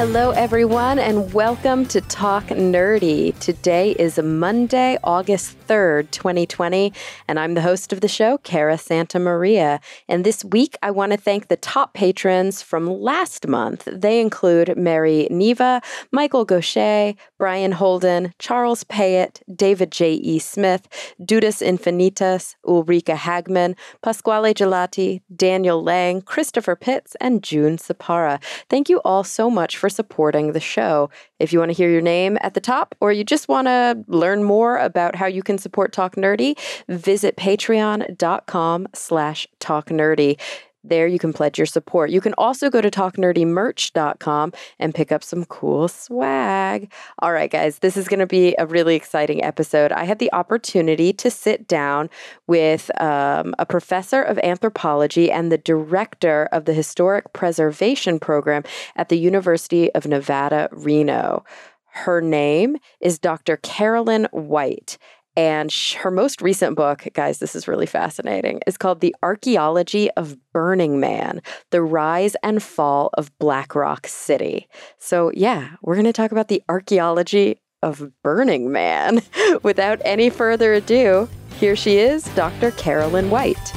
Hello, everyone, and welcome to Talk Nerdy. Today is Monday, August 3rd, 2020, and I'm the host of the show, Kara Santa Maria. And this week, I want to thank the top patrons from last month. They include Mary Neva, Michael Gaucher, Brian Holden, Charles Payett, David J.E. Smith, Dudas Infinitas, Ulrika Hagman, Pasquale Gelati, Daniel Lang, Christopher Pitts, and June Sapara. Thank you all so much for supporting the show. If you want to hear your name at the top, or you just want to learn more about how you can support Talk Nerdy, visit patreon.com/talknerdy. There you can pledge your support. You can also go to TalkNerdyMerch.com and pick up some cool swag. All right, guys, this is going to be a really exciting episode. I had the opportunity to sit down with a professor of anthropology and the director of the Historic Preservation Program at the University of Nevada, Reno. Her name is Dr. Carolyn White. And her most recent book, guys, this is really fascinating, is called The Archaeology of Burning Man: The Rise and Fall of Black Rock City. So yeah, we're going to talk about the archaeology of Burning Man. Without any further ado, here she is, Dr. Carolyn White.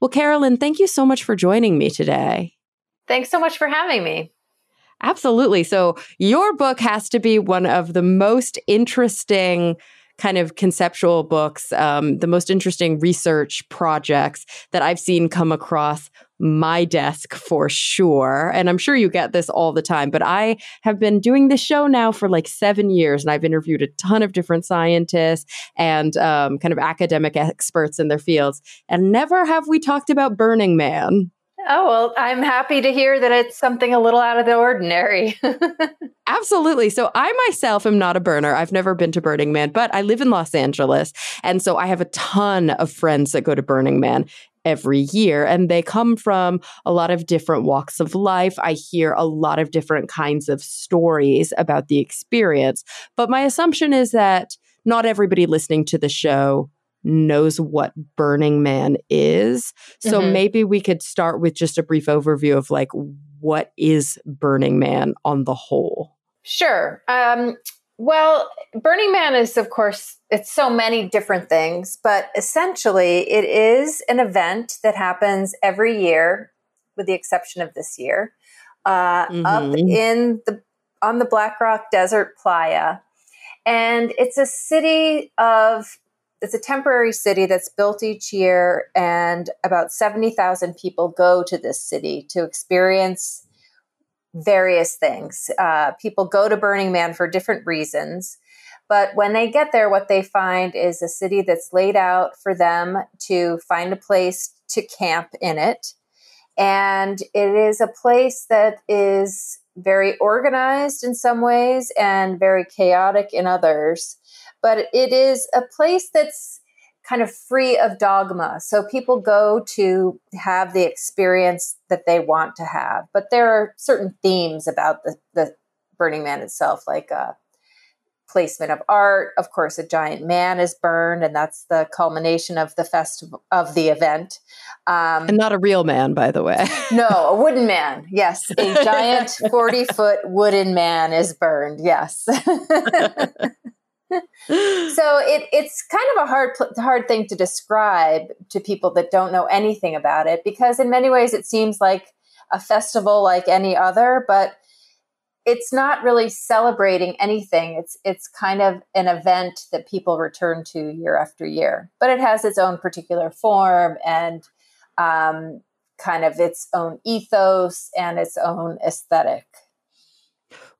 Well, Carolyn, thank you so much for joining me today. Thanks so much for having me. Absolutely. So your book has to be one of the most interesting kind of conceptual books, the most interesting research projects that I've seen come across my desk for sure. And I'm sure you get this all the time, but I have been doing this show now for like 7 years, and I've interviewed a ton of different scientists and kind of academic experts in their fields. And never have we talked about Burning Man. Oh, well, I'm happy to hear that it's something a little out of the ordinary. Absolutely. So I myself am not a burner. I've never been to Burning Man, but I live in Los Angeles. And so I have a ton of friends that go to Burning Man every year, and they come from a lot of different walks of life. I hear a lot of different kinds of stories about the experience. But my assumption is that not everybody listening to the show knows what Burning Man is. So maybe we could start with just a brief overview of like, what is Burning Man on the whole? Sure. Well, Burning Man is, of course, it's so many different things, but essentially it is an event that happens every year, with the exception of this year, up in on the Black Rock Desert Playa. And it's a city of It's a temporary city that's built each year, and about 70,000 people go to this city to experience various things. People go to Burning Man for different reasons, but when they get there, what they find is a city that's laid out for them to find a place to camp in it. And it is a place that is very organized in some ways and very chaotic in others. But it is a place that's kind of free of dogma. So people go to have the experience that they want to have. But there are certain themes about the Burning Man itself, like placement of art. Of course, a giant man is burned, and that's the culmination of the festival, of the event. And not a real man, by the way. No, a wooden man. Yes. A giant 40-foot wooden man is burned. Yes. So it's kind of a hard thing to describe to people that don't know anything about it, because in many ways it seems like a festival like any other, but it's not really celebrating anything. It's kind of an event that people return to year after year, but it has its own particular form and kind of its own ethos and its own aesthetic.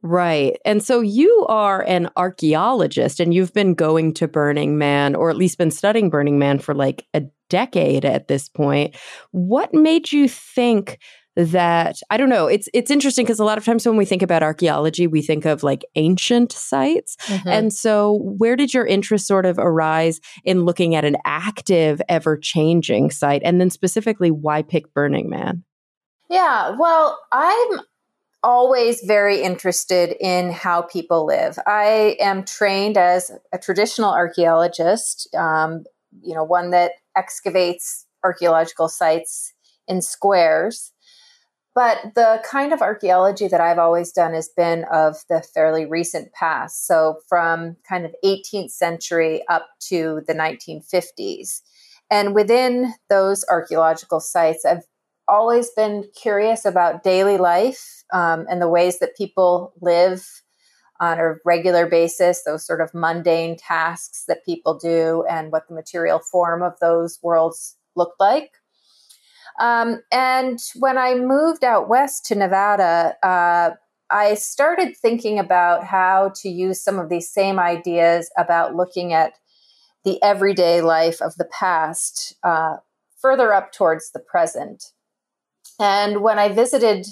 Right. And so you are an archaeologist, and you've been going to Burning Man, or at least been studying Burning Man, for like a decade at this point. What made you think that, I don't know, it's interesting because a lot of times when we think about archaeology, we think of like ancient sites. And so where did your interest sort of arise in looking at an active, ever-changing site? And then specifically, why pick Burning Man? Yeah, well, I'm always very interested in how people live. I am trained as a traditional archaeologist, one that excavates archaeological sites in squares. But the kind of archaeology that I've always done has been of the fairly recent past. So from kind of 18th century up to the 1950s. And within those archaeological sites, I've always been curious about daily life and the ways that people live on a regular basis, those sort of mundane tasks that people do and what the material form of those worlds looked like. And when I moved out west to Nevada, I started thinking about how to use some of these same ideas about looking at the everyday life of the past further up towards the present. And when I visited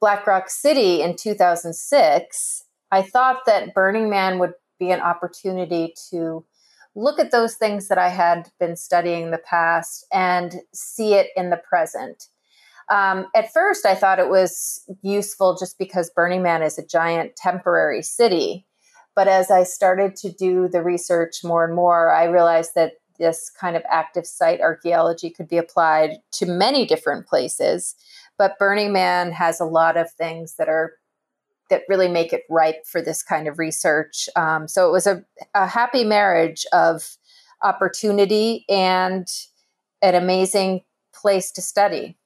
Black Rock City in 2006, I thought that Burning Man would be an opportunity to look at those things that I had been studying in the past and see it in the present. At first, I thought it was useful just because Burning Man is a giant temporary city. But as I started to do the research more and more, I realized that this kind of active site archaeology could be applied to many different places. But Burning Man has a lot of things that really make it ripe for this kind of research. So it was a happy marriage of opportunity and an amazing place to study.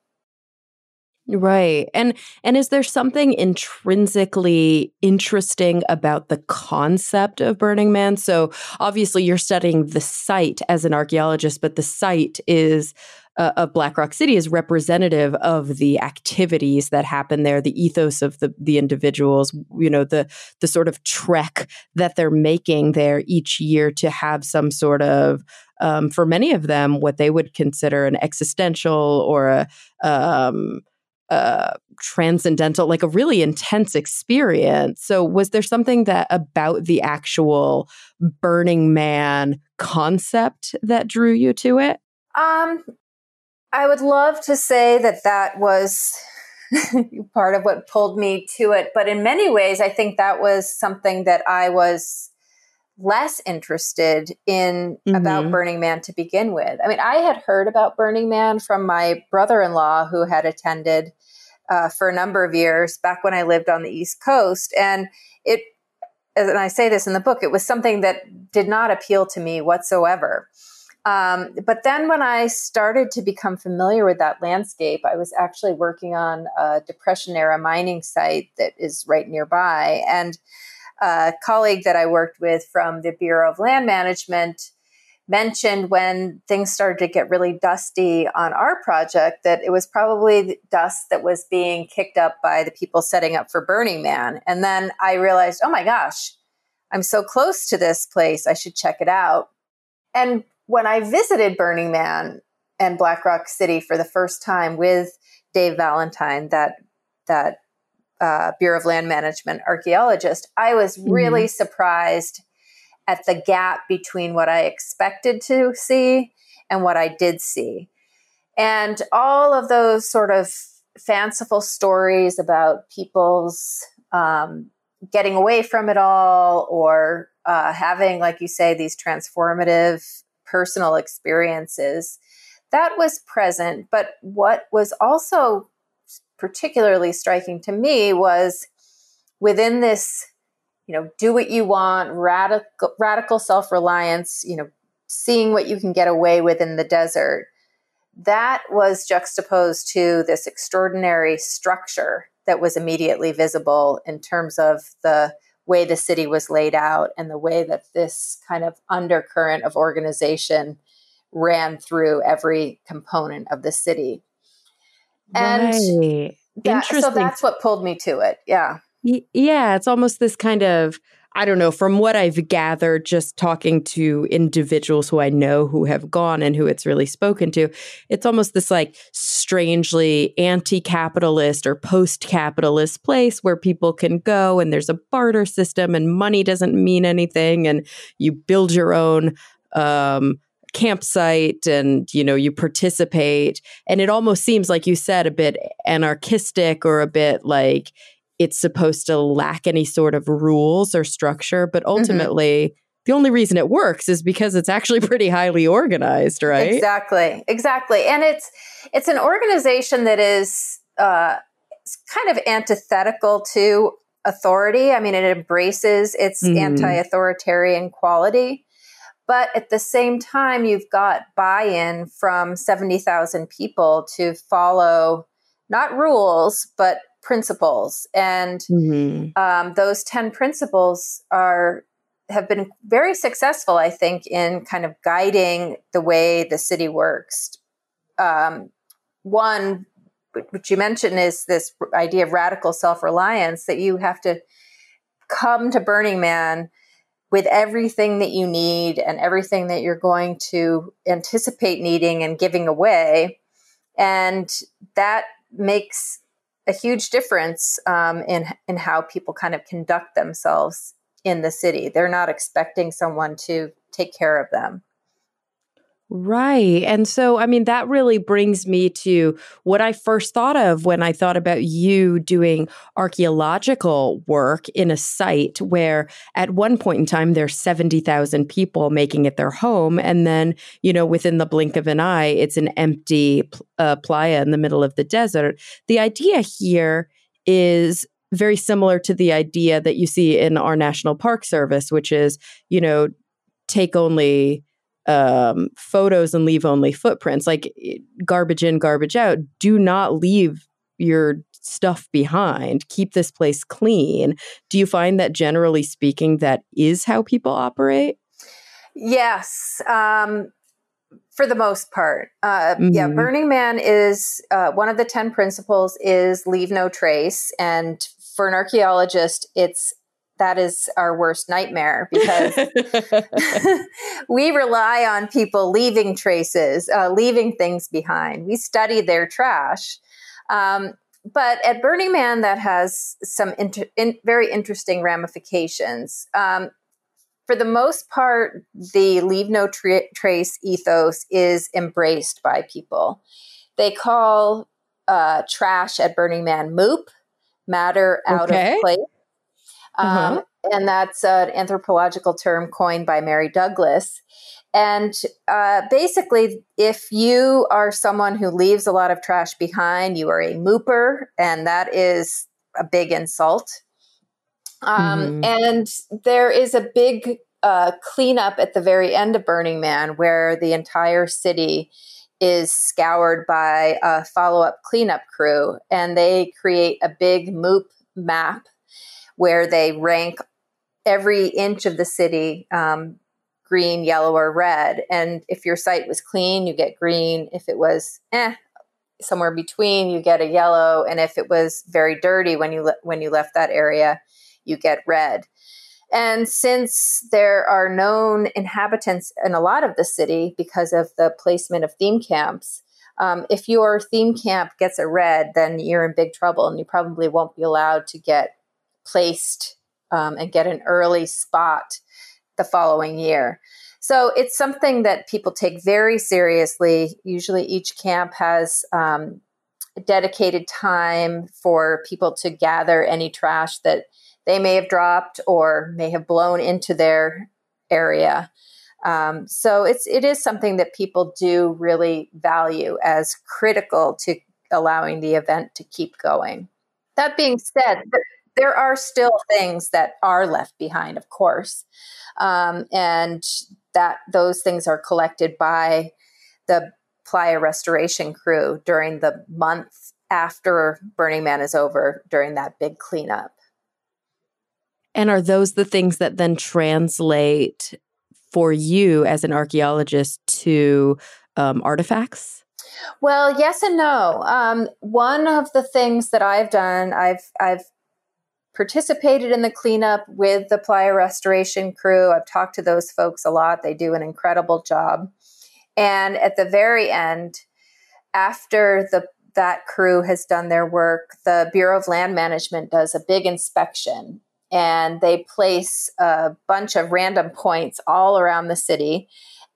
Right. And is there something intrinsically interesting about the concept of Burning Man? So obviously you're studying the site as an archaeologist, but the site is of Black Rock City is representative of the activities that happen there, the ethos of the individuals, you know, the sort of trek that they're making there each year to have some sort of, for many of them, what they would consider an existential or a transcendental, like a really intense experience. So was there something that about the actual Burning Man concept that drew you to it? I would love to say that was part of what pulled me to it. But in many ways, I think that was something that I was less interested in about Burning Man to begin with. I mean, I had heard about Burning Man from my brother-in-law who had attended for a number of years back when I lived on the East Coast. And it, and I say this in the book, it was something that did not appeal to me whatsoever. But then when I started to become familiar with that landscape, I was actually working on a Depression-era mining site that is right nearby. And a colleague that I worked with from the Bureau of Land Management mentioned when things started to get really dusty on our project that it was probably dust that was being kicked up by the people setting up for Burning Man. And then I realized, oh my gosh, I'm so close to this place. I should check it out. And when I visited Burning Man and Black Rock City for the first time with Dave Valentine, that Bureau of Land Management archaeologist, I was really surprised at the gap between what I expected to see and what I did see. And all of those sort of fanciful stories about people's getting away from it all or having, like you say, these transformative personal experiences, that was present. But what was also particularly striking to me was within this, you know, do what you want, radical self-reliance, you know, seeing what you can get away with in the desert, that was juxtaposed to this extraordinary structure that was immediately visible in terms of the way the city was laid out and the way that this kind of undercurrent of organization ran through every component of the city. And right. So that's what pulled me to it. Yeah. Yeah. It's almost this kind of, I don't know, from what I've gathered, just talking to individuals who I know who have gone and who it's really spoken to, it's almost this like strangely anti-capitalist or post-capitalist place where people can go and there's a barter system and money doesn't mean anything and you build your own campsite and, you know, you participate. And it almost seems, like you said, a bit anarchistic or a bit like it's supposed to lack any sort of rules or structure. But ultimately, the only reason it works is because it's actually pretty highly organized, right? Exactly. And it's an organization that is it's kind of antithetical to authority. I mean, it embraces its anti-authoritarian quality. But at the same time, you've got buy-in from 70,000 people to follow not rules, but principles. And those 10 principles have been very successful, I think, in kind of guiding the way the city works. One, which you mentioned, is this idea of radical self-reliance, that you have to come to Burning Man with everything that you need and everything that you're going to anticipate needing and giving away. And that makes a huge difference in how people kind of conduct themselves in the city. They're not expecting someone to take care of them. Right. And so, I mean, that really brings me to what I first thought of when I thought about you doing archaeological work in a site where at one point in time, there's 70,000 people making it their home. And then, you know, within the blink of an eye, it's an empty playa in the middle of the desert. The idea here is very similar to the idea that you see in our National Park Service, which is, you know, take only photos and leave only footprints, like garbage in, garbage out. Do not leave your stuff behind. Keep this place clean. Do you find that, generally speaking, that is how people operate? Yes, for the most part. Yeah, Burning Man is one of the 10 principles is leave no trace. And for an archaeologist, that is our worst nightmare, because we rely on people leaving traces, leaving things behind. We study their trash. But at Burning Man, that has some very interesting ramifications. For the most part, the leave no trace ethos is embraced by people. They call trash at Burning Man moop, matter out of place. And that's an anthropological term coined by Mary Douglas. And basically, if you are someone who leaves a lot of trash behind, you are a mooper, and that is a big insult. And there is a big cleanup at the very end of Burning Man, where the entire city is scoured by a follow-up cleanup crew, and they create a big moop map where they rank every inch of the city, green, yellow, or red. And if your site was clean, you get green. If it was somewhere between, you get a yellow. And if it was very dirty when you left that area, you get red. And since there are known inhabitants in a lot of the city because of the placement of theme camps, if your theme camp gets a red, then you're in big trouble, and you probably won't be allowed to get placed and get an early spot the following year. So it's something that people take very seriously. Usually each camp has dedicated time for people to gather any trash that they may have dropped or may have blown into their area. So it is something that people do really value as critical to allowing the event to keep going. That being said, there are still things that are left behind, of course, and that those things are collected by the Playa Restoration crew during the month after Burning Man is over, during that big cleanup. And are those the things that then translate for you as an archaeologist to artifacts? Well, yes and no. One of the things that I've done, I've participated in the cleanup with the Playa Restoration crew. I've talked to those folks a lot. They do an incredible job. And at the very end, after that crew has done their work, the Bureau of Land Management does a big inspection, and they place a bunch of random points all around the city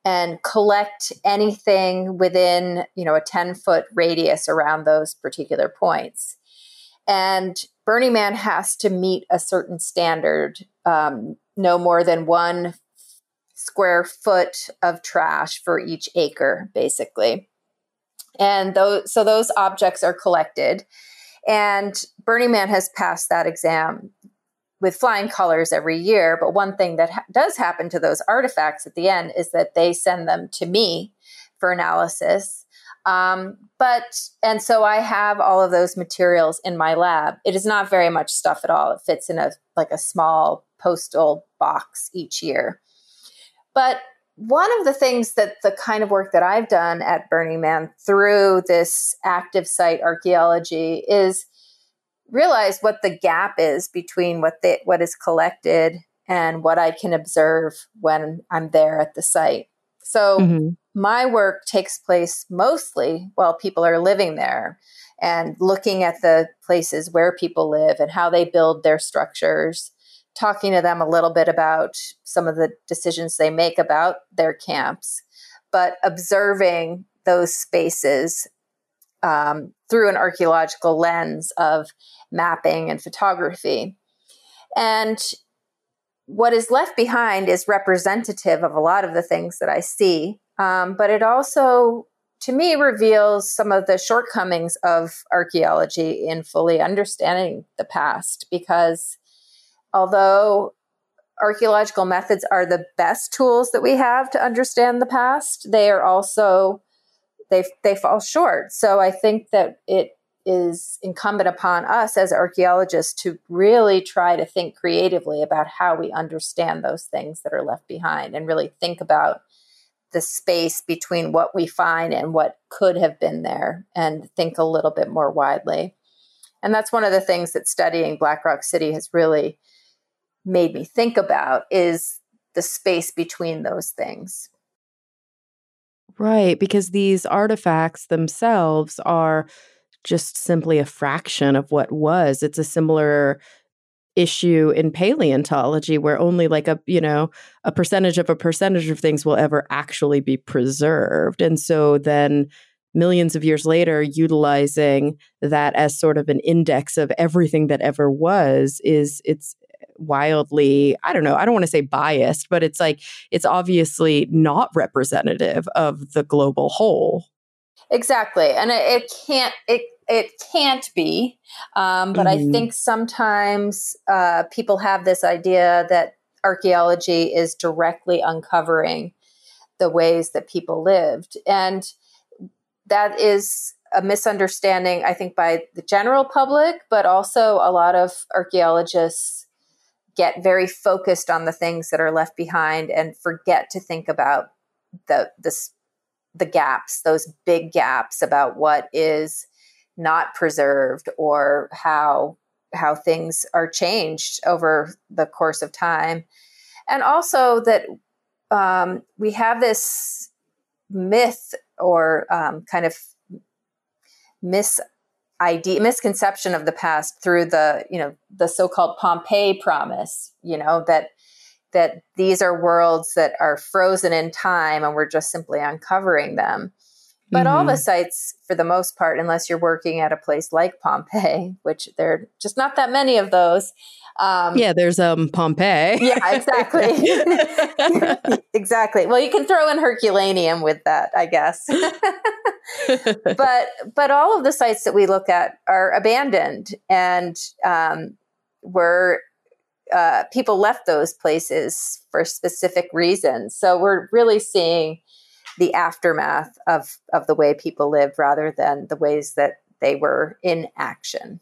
and collect anything within, a 10-foot radius around those particular points. And Burning Man has to meet a certain standard, no more than 1 square foot of trash for each acre, basically. And so those objects are collected. And Burning Man has passed that exam with flying colors every year. But one thing that does happen to those artifacts at the end is that they send them to me for analysis. And so I have all of those materials in my lab. It is not very much stuff at all. It fits in a small postal box each year. But one of the things that the kind of work that I've done at Burning Man through this active site archaeology is realize what the gap is between what is collected and what I can observe when I'm there at the site. So my work takes place mostly while people are living there and looking at the places where people live and how they build their structures, talking to them a little bit about some of the decisions they make about their camps, but observing those spaces through an archaeological lens of mapping and photography. And what is left behind is representative of a lot of the things that I see, but it also, to me, reveals some of the shortcomings of archaeology in fully understanding the past, because although archaeological methods are the best tools that we have to understand the past, they are also, they fall short. So I think that it is incumbent upon us as archaeologists to really try to think creatively about how we understand those things that are left behind and really think about the space between what we find and what could have been there and think a little bit more widely. And that's one of the things that studying Black Rock City has really made me think about, is the space between those things. Right, because these artifacts themselves are just simply a fraction of what was. It's a similar issue in paleontology where only a percentage of things will ever actually be preserved. And so then millions of years later, utilizing that as sort of an index of everything that ever was it's wildly, I don't want to say biased, but it's like, it's obviously not representative of the global whole. Exactly. And it can't be. But I think sometimes people have this idea that archaeology is directly uncovering the ways that people lived. And that is a misunderstanding, I think, by the general public, but also a lot of archaeologists get very focused on the things that are left behind and forget to think about the gaps, those big gaps about what is not preserved or how things are changed over the course of time. And also that we have this myth or kind of misconception of the past through the so-called Pompeii promise, that these are worlds that are frozen in time and we're just simply uncovering them. But all the sites, for the most part, unless you're working at a place like Pompeii, which there are just not that many of those. There's Pompeii. Yeah, exactly. Exactly. Well, you can throw in Herculaneum with that, I guess. But all of the sites that we look at are abandoned and people left those places for specific reasons. So we're really seeing the aftermath of the way people lived rather than the ways that they were in action.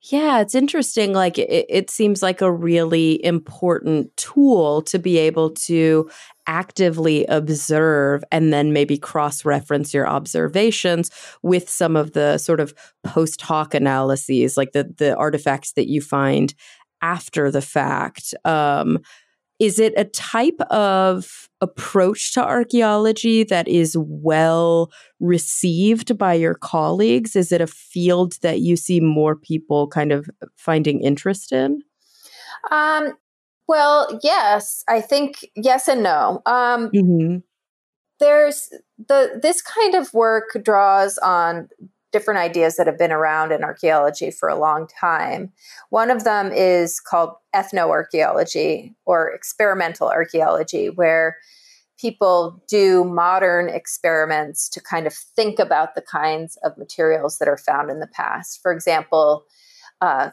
Yeah, it's interesting. Like it seems like a really important tool to be able to actively observe and then maybe cross-reference your observations with some of the sort of post hoc analyses, like the artifacts that you find after the fact. Is it a type of approach to archaeology that is well received by your colleagues? Is it a field that you see more people kind of finding interest in? Well, yes, I think yes and no. There's this kind of work draws on different ideas that have been around in archaeology for a long time. One of them is called ethnoarchaeology or experimental archaeology, where people do modern experiments to kind of think about the kinds of materials that are found in the past. For example,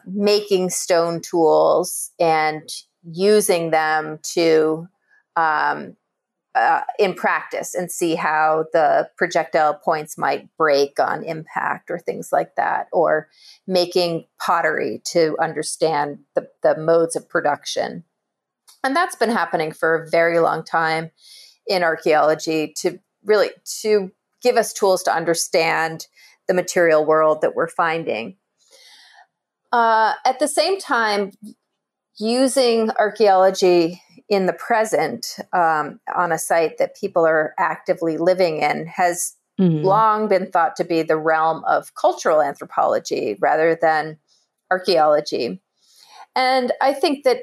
making stone tools and using them to in practice and see how the projectile points might break on impact or things like that, or making pottery to understand the modes of production. And that's been happening for a very long time in archaeology to give us tools to understand the material world that we're finding. At the same time, using archaeology in the present on a site that people are actively living in has long been thought to be the realm of cultural anthropology rather than archaeology. And I think that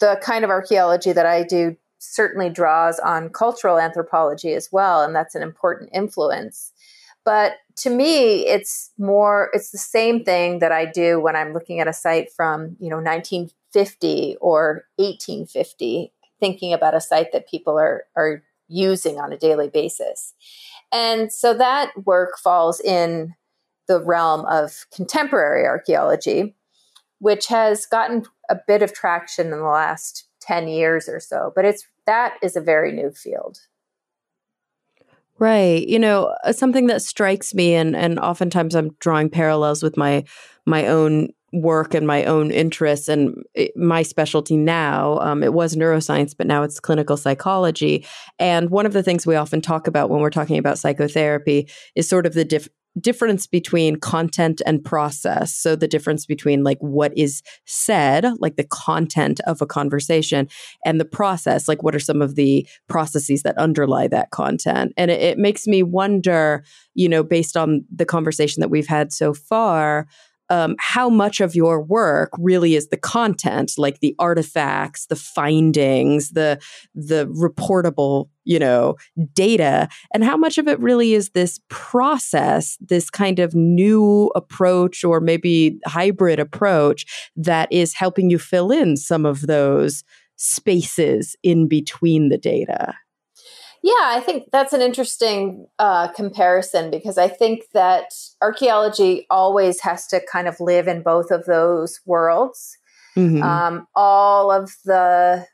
the kind of archaeology that I do certainly draws on cultural anthropology as well, and that's an important influence. But to me, it's the same thing that I do when I'm looking at a site from, 1950 or 1850, thinking about a site that people are using on a daily basis. And so that work falls in the realm of contemporary archaeology, which has gotten a bit of traction in the last 10 years or so, but that is a very new field. Right. Something that strikes me, and oftentimes I'm drawing parallels with my own work and my own interests and my specialty now. It was neuroscience, but now it's clinical psychology. And one of the things we often talk about when we're talking about psychotherapy is sort of the difference between content and process. So the difference between like what is said, like the content of a conversation, and the process, like what are some of the processes that underlie that content. And it makes me wonder, based on the conversation that we've had so far, how much of your work really is the content, like the artifacts, the findings, the reportable, data, and how much of it really is this process, this kind of new approach or maybe hybrid approach that is helping you fill in some of those spaces in between the data? Yeah, I think that's an interesting comparison, because I think that archaeology always has to kind of live in both of those worlds. Mm-hmm. All of the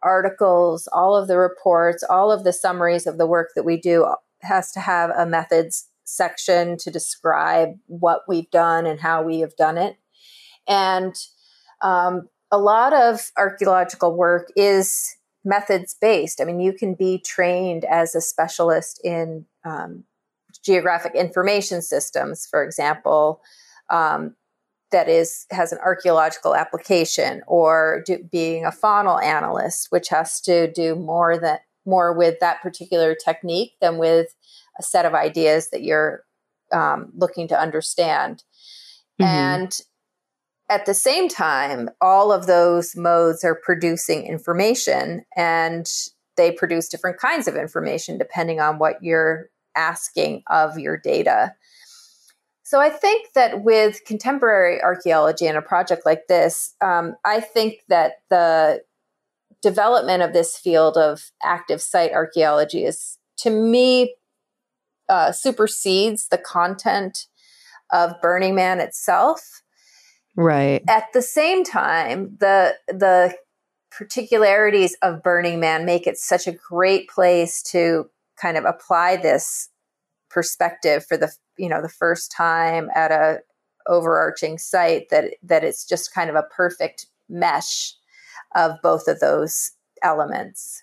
articles, all of the reports, all of the summaries of the work that we do has to have a methods section to describe what we've done and how we have done it. And a lot of archaeological work is methods-based. I mean, you can be trained as a specialist in geographic information systems, for example, that has an archaeological application, or being a faunal analyst, which has to do more with that particular technique than with a set of ideas that you're looking to understand. Mm-hmm. And at the same time, all of those modes are producing information, and they produce different kinds of information depending on what you're asking of your data. So I think that with contemporary archaeology and a project like this, I think that the development of this field of active site archaeology is, to me, supersedes the content of Burning Man itself. Right. At the same time, the particularities of Burning Man make it such a great place to kind of apply this perspective for the first time at a overarching site, that it's just kind of a perfect mesh of both of those elements.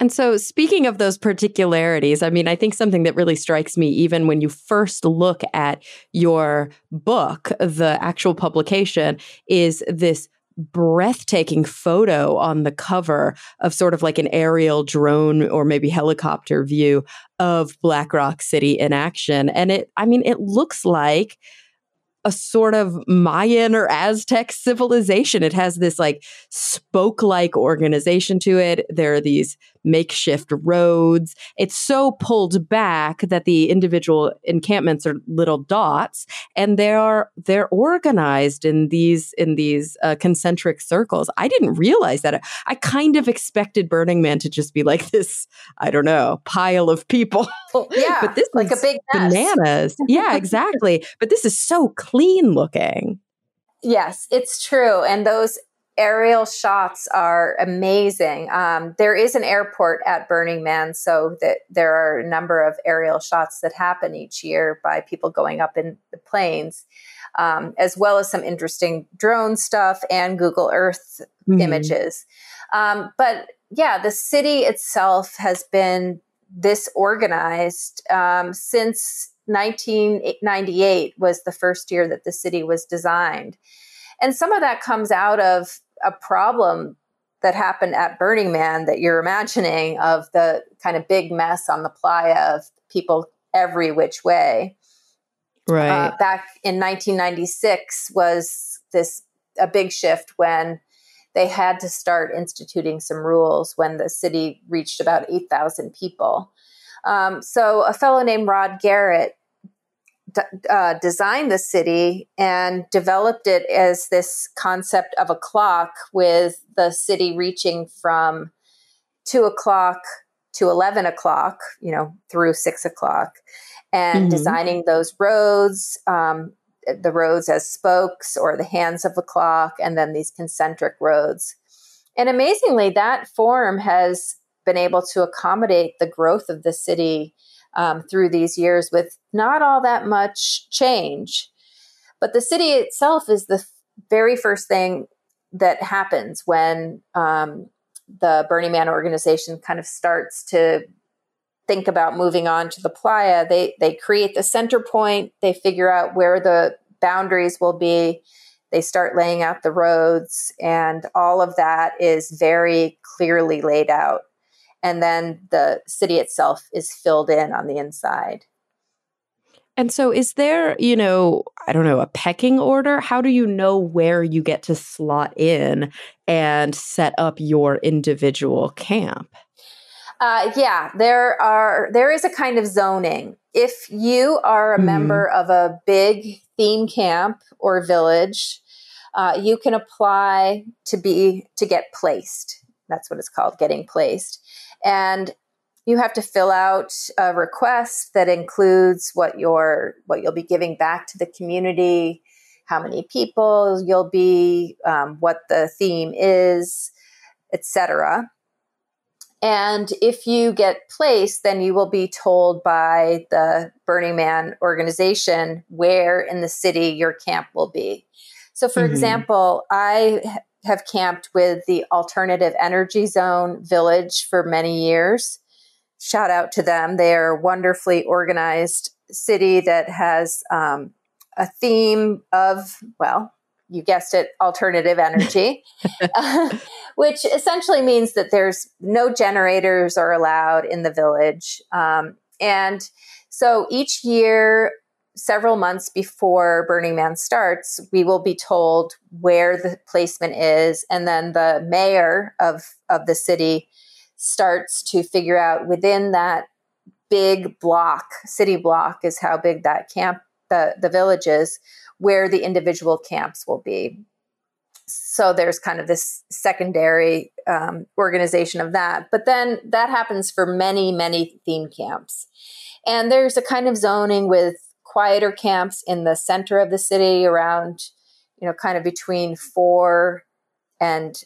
And so, speaking of those particularities, I mean, I think something that really strikes me, even when you first look at your book, the actual publication, is this breathtaking photo on the cover of sort of like an aerial drone or maybe helicopter view of Black Rock City in action. And it looks like a sort of Mayan or Aztec civilization. It has this like spoke-like organization to it. There are these makeshift roads. It's so pulled back that the individual encampments are little dots, and they're organized in these concentric circles. I didn't realize that. I kind of expected Burning Man to just be like this, I don't know, pile of people. Yeah, but this like is a big bananas. Yeah, exactly. But this is so clean looking. Yes, it's true, and those aerial shots are amazing. There is an airport at Burning Man, so that there are a number of aerial shots that happen each year by people going up in the planes, as well as some interesting drone stuff and Google Earth images. But yeah, the city itself has been this organized since 1998 was the first year that the city was designed. And some of that comes out of a problem that happened at Burning Man that you're imagining, of the kind of big mess on the playa of people every which way. Right. Back in 1996 was a big shift when they had to start instituting some rules when the city reached about 8,000 people. So a fellow named Rod Garrett designed the city and developed it as this concept of a clock, with the city reaching from 2 o'clock to 11 o'clock, through 6 o'clock, and designing those roads, the roads as spokes or the hands of the clock, and then these concentric roads. And amazingly, that form has been able to accommodate the growth of the city through these years with not all that much change. But the city itself is the very first thing that happens when the Burning Man organization kind of starts to think about moving on to the playa. They create the center point. They figure out where the boundaries will be. They start laying out the roads, and all of that is very clearly laid out. And then the city itself is filled in on the inside. And so is there, a pecking order? How do you know where you get to slot in and set up your individual camp? There is a kind of zoning. If you are a member of a big theme camp or village, you can apply to get placed. That's what it's called, getting placed. And you have to fill out a request that includes what you'll be giving back to the community, how many people you'll be, what the theme is, etc. And if you get placed, then you will be told by the Burning Man organization where in the city your camp will be. So for example, I have camped with the Alternative Energy Zone Village for many years. Shout out to them. They are a wonderfully organized city that has a theme of, well, you guessed it, alternative energy, which essentially means that there's no generators are allowed in the village. And so each year, several months before Burning Man starts, we will be told where the placement is, and then the mayor of the city starts to figure out within that big block, city block is how big that camp, the village is, where the individual camps will be. So there's kind of this secondary organization of that. But then that happens for many, many theme camps. And there's a kind of zoning with quieter camps in the center of the city around, kind of between 5 and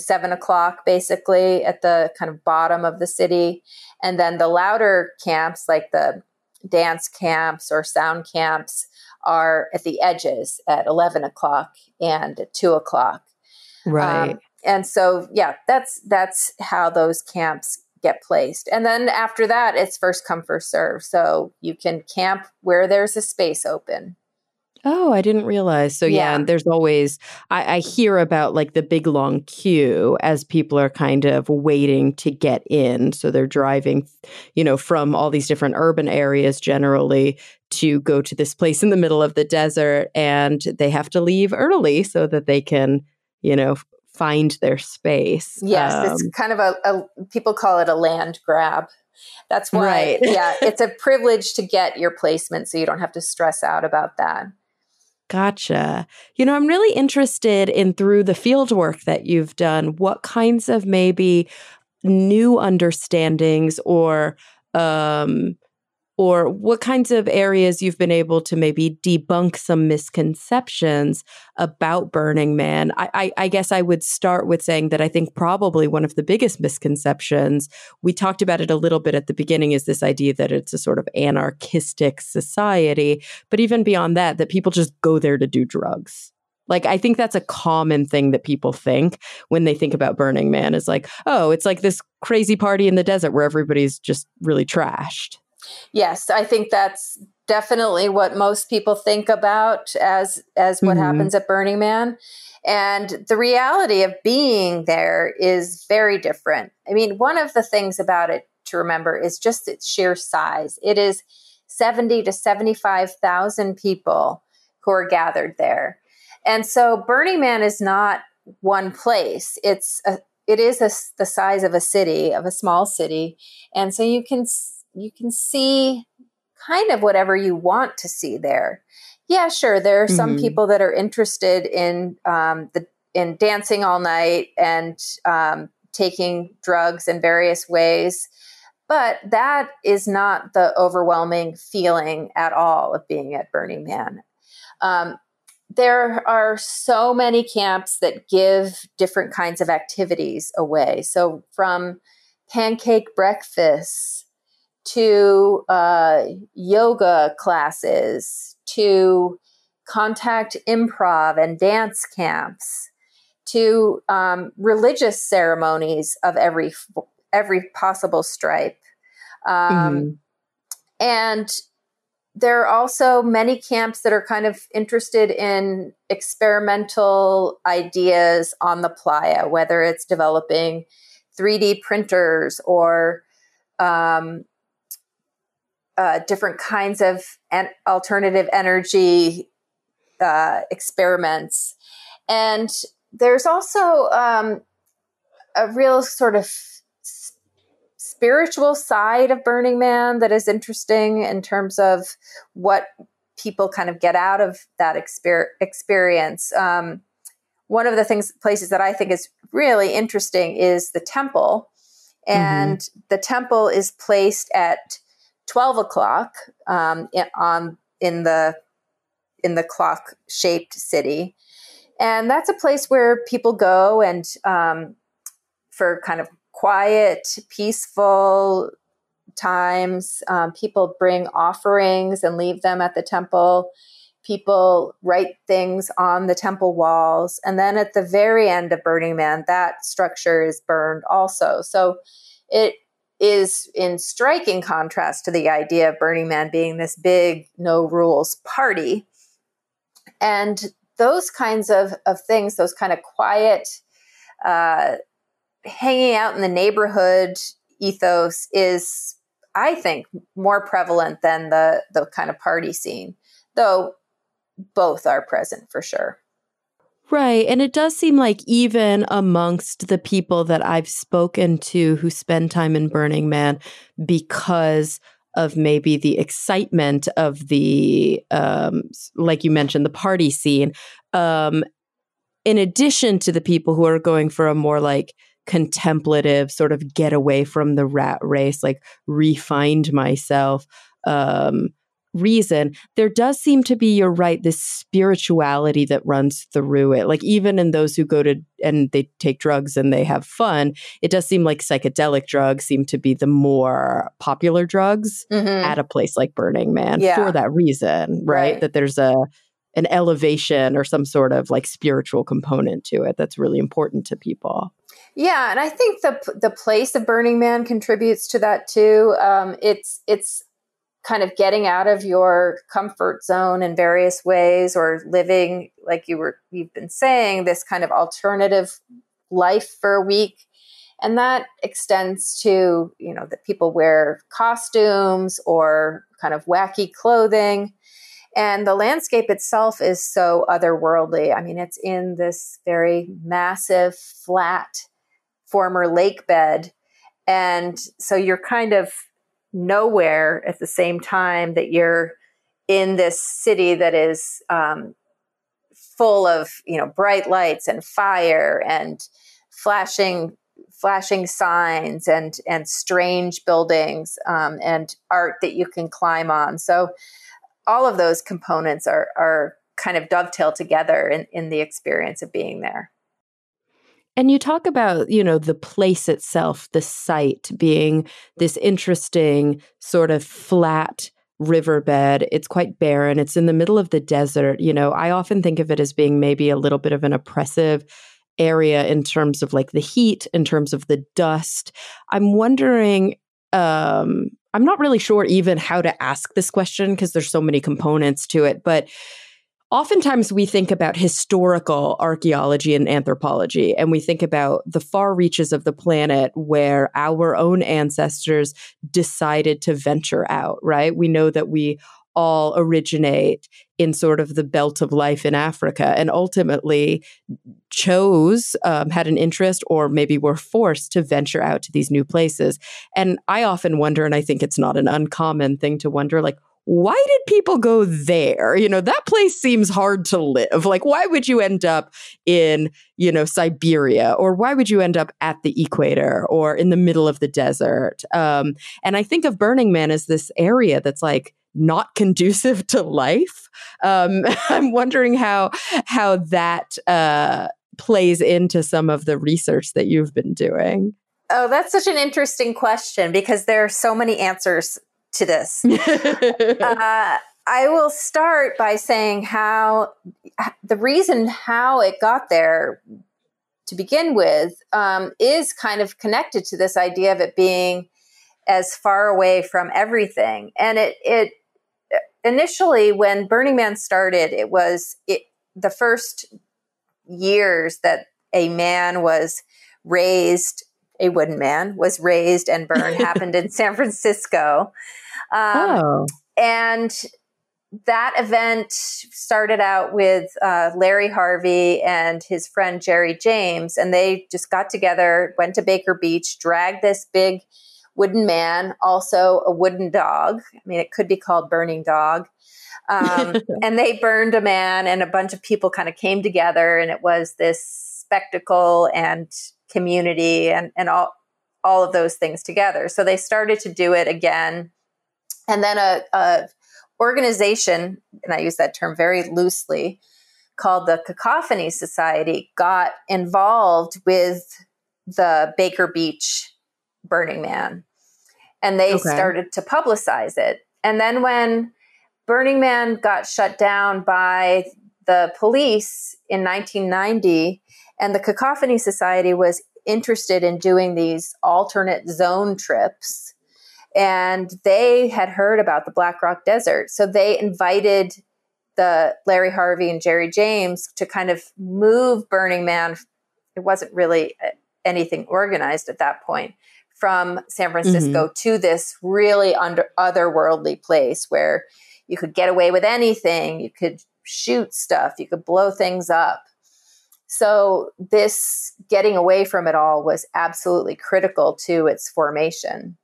7 o'clock, basically at the kind of bottom of the city. And then the louder camps, like the dance camps or sound camps, are at the edges at 11 o'clock and at 2 o'clock. Right. And so, yeah, that's how those camps get placed. And then after that, it's first come, first serve. So you can camp where there's a space open. Oh, I didn't realize. So yeah, and there's always, I hear about like the big long queue as people are kind of waiting to get in. So they're driving, you know, from all these different urban areas generally to go to this place in the middle of the desert, and they have to leave early so that they can, you know, find their space. Yes. It's kind of a people call it a land grab. That's why, right. Yeah, it's a privilege to get your placement so you don't have to stress out about that. Gotcha. You know, I'm really interested in, through the field work that you've done, what kinds of maybe new understandings or what kinds of areas you've been able to maybe debunk some misconceptions about Burning Man. I guess I would start with saying that I think probably one of the biggest misconceptions, we talked about it a little bit at the beginning, is this idea that it's a sort of anarchistic society. But even beyond that, that people just go there to do drugs. Like, I think that's a common thing that people think when they think about Burning Man, is like, oh, it's like this crazy party in the desert where everybody's just really trashed. Yes, I think that's definitely what most people think about as what happens at Burning Man. And the reality of being there is very different. I mean, one of the things about it to remember is just its sheer size. It is 70 to 75,000 people who are gathered there. And so Burning Man is not one place. It is the size of a city, of a small city. And so you can see kind of whatever you want to see there. Yeah, sure. There are some people that are interested in dancing all night and taking drugs in various ways, but that is not the overwhelming feeling at all of being at Burning Man. There are so many camps that give different kinds of activities away. So from pancake breakfasts, to yoga classes, to contact improv and dance camps, to religious ceremonies of every possible stripe. And there are also many camps that are kind of interested in experimental ideas on the playa, whether it's developing 3D printers or different kinds of alternative energy experiments. And there's also a real sort of spiritual side of Burning Man that is interesting in terms of what people kind of get out of that experience. One of the places that I think is really interesting is the temple. And the temple is placed at 12 o'clock in the clock-shaped city. And that's a place where people go and for kind of quiet, peaceful times. People bring offerings and leave them at the temple. People write things on the temple walls. And then at the very end of Burning Man, that structure is burned also. So it is in striking contrast to the idea of Burning Man being this big, no rules party. And those kinds of things, those kind of quiet, hanging out in the neighborhood ethos is, I think, more prevalent than the kind of party scene, though both are present for sure. Right. And it does seem like even amongst the people that I've spoken to who spend time in Burning Man because of maybe the excitement of the, like you mentioned, the party scene, in addition to the people who are going for a more like contemplative sort of get away from the rat race, like re-find myself, reason, there does seem to be, you're right, this spirituality that runs through it. Like even in those who go to and they take drugs and they have fun, it does seem like psychedelic drugs seem to be the more popular drugs at a place like Burning Man for that reason, right? That there's an elevation or some sort of like spiritual component to it that's really important to people. Yeah, and I think the place of Burning Man contributes to that too. It's kind of getting out of your comfort zone in various ways, or living, like you've been saying, this kind of alternative life for a week. And that extends to, you know, that people wear costumes or kind of wacky clothing. And the landscape itself is so otherworldly. I mean, it's in this very massive, flat, former lake bed. And so you're kind of nowhere at the same time that you're in this city that is full of, you know, bright lights and fire and flashing signs and strange buildings and art that you can climb on. So all of those components are kind of dovetail together in the experience of being there. And you talk about, you know, the place itself, the site being this interesting sort of flat riverbed. It's quite barren. It's in the middle of the desert. You know, I often think of it as being maybe a little bit of an oppressive area in terms of like the heat, in terms of the dust. I'm wondering, I'm not really sure even how to ask this question because there's so many components to it, but oftentimes we think about historical archaeology and anthropology, and we think about the far reaches of the planet where our own ancestors decided to venture out, right? We know that we all originate in sort of the belt of life in Africa and ultimately chose, had an interest, or maybe were forced to venture out to these new places. And I often wonder, and I think it's not an uncommon thing to wonder, like, why did people go there? You know, that place seems hard to live. Like, why would you end up in, you know, Siberia? Or why would you end up at the equator or in the middle of the desert? And I think of Burning Man as this area that's like not conducive to life. I'm wondering how that plays into some of the research that you've been doing. Oh, that's such an interesting question because there are so many answers to this. I will start by saying how the reason how it got there to begin with is kind of connected to this idea of it being as far away from everything. And it initially, when Burning Man started, it was the first years that a man was raised. A wooden man was raised and burned happened in San Francisco. And that event started out with Larry Harvey and his friend Jerry James. And they just got together, went to Baker Beach, dragged this big wooden man, also a wooden dog. I mean, it could be called Burning Dog. And they burned a man, and a bunch of people kind of came together. And it was this spectacle and community and all of those things together. So they started to do it again. And then a organization, and I use that term very loosely, called the Cacophony Society, got involved with the Baker Beach Burning Man. And they started to publicize it. And then when Burning Man got shut down by the police in 1990, and the Cacophony Society was interested in doing these alternate zone trips. And they had heard about the Black Rock Desert. So they invited the Larry Harvey and Jerry James to kind of move Burning Man. It wasn't really anything organized at that point, from San Francisco to this really otherworldly place where you could get away with anything. You could shoot stuff. You could blow things up. So this getting away from it all was absolutely critical to its formation.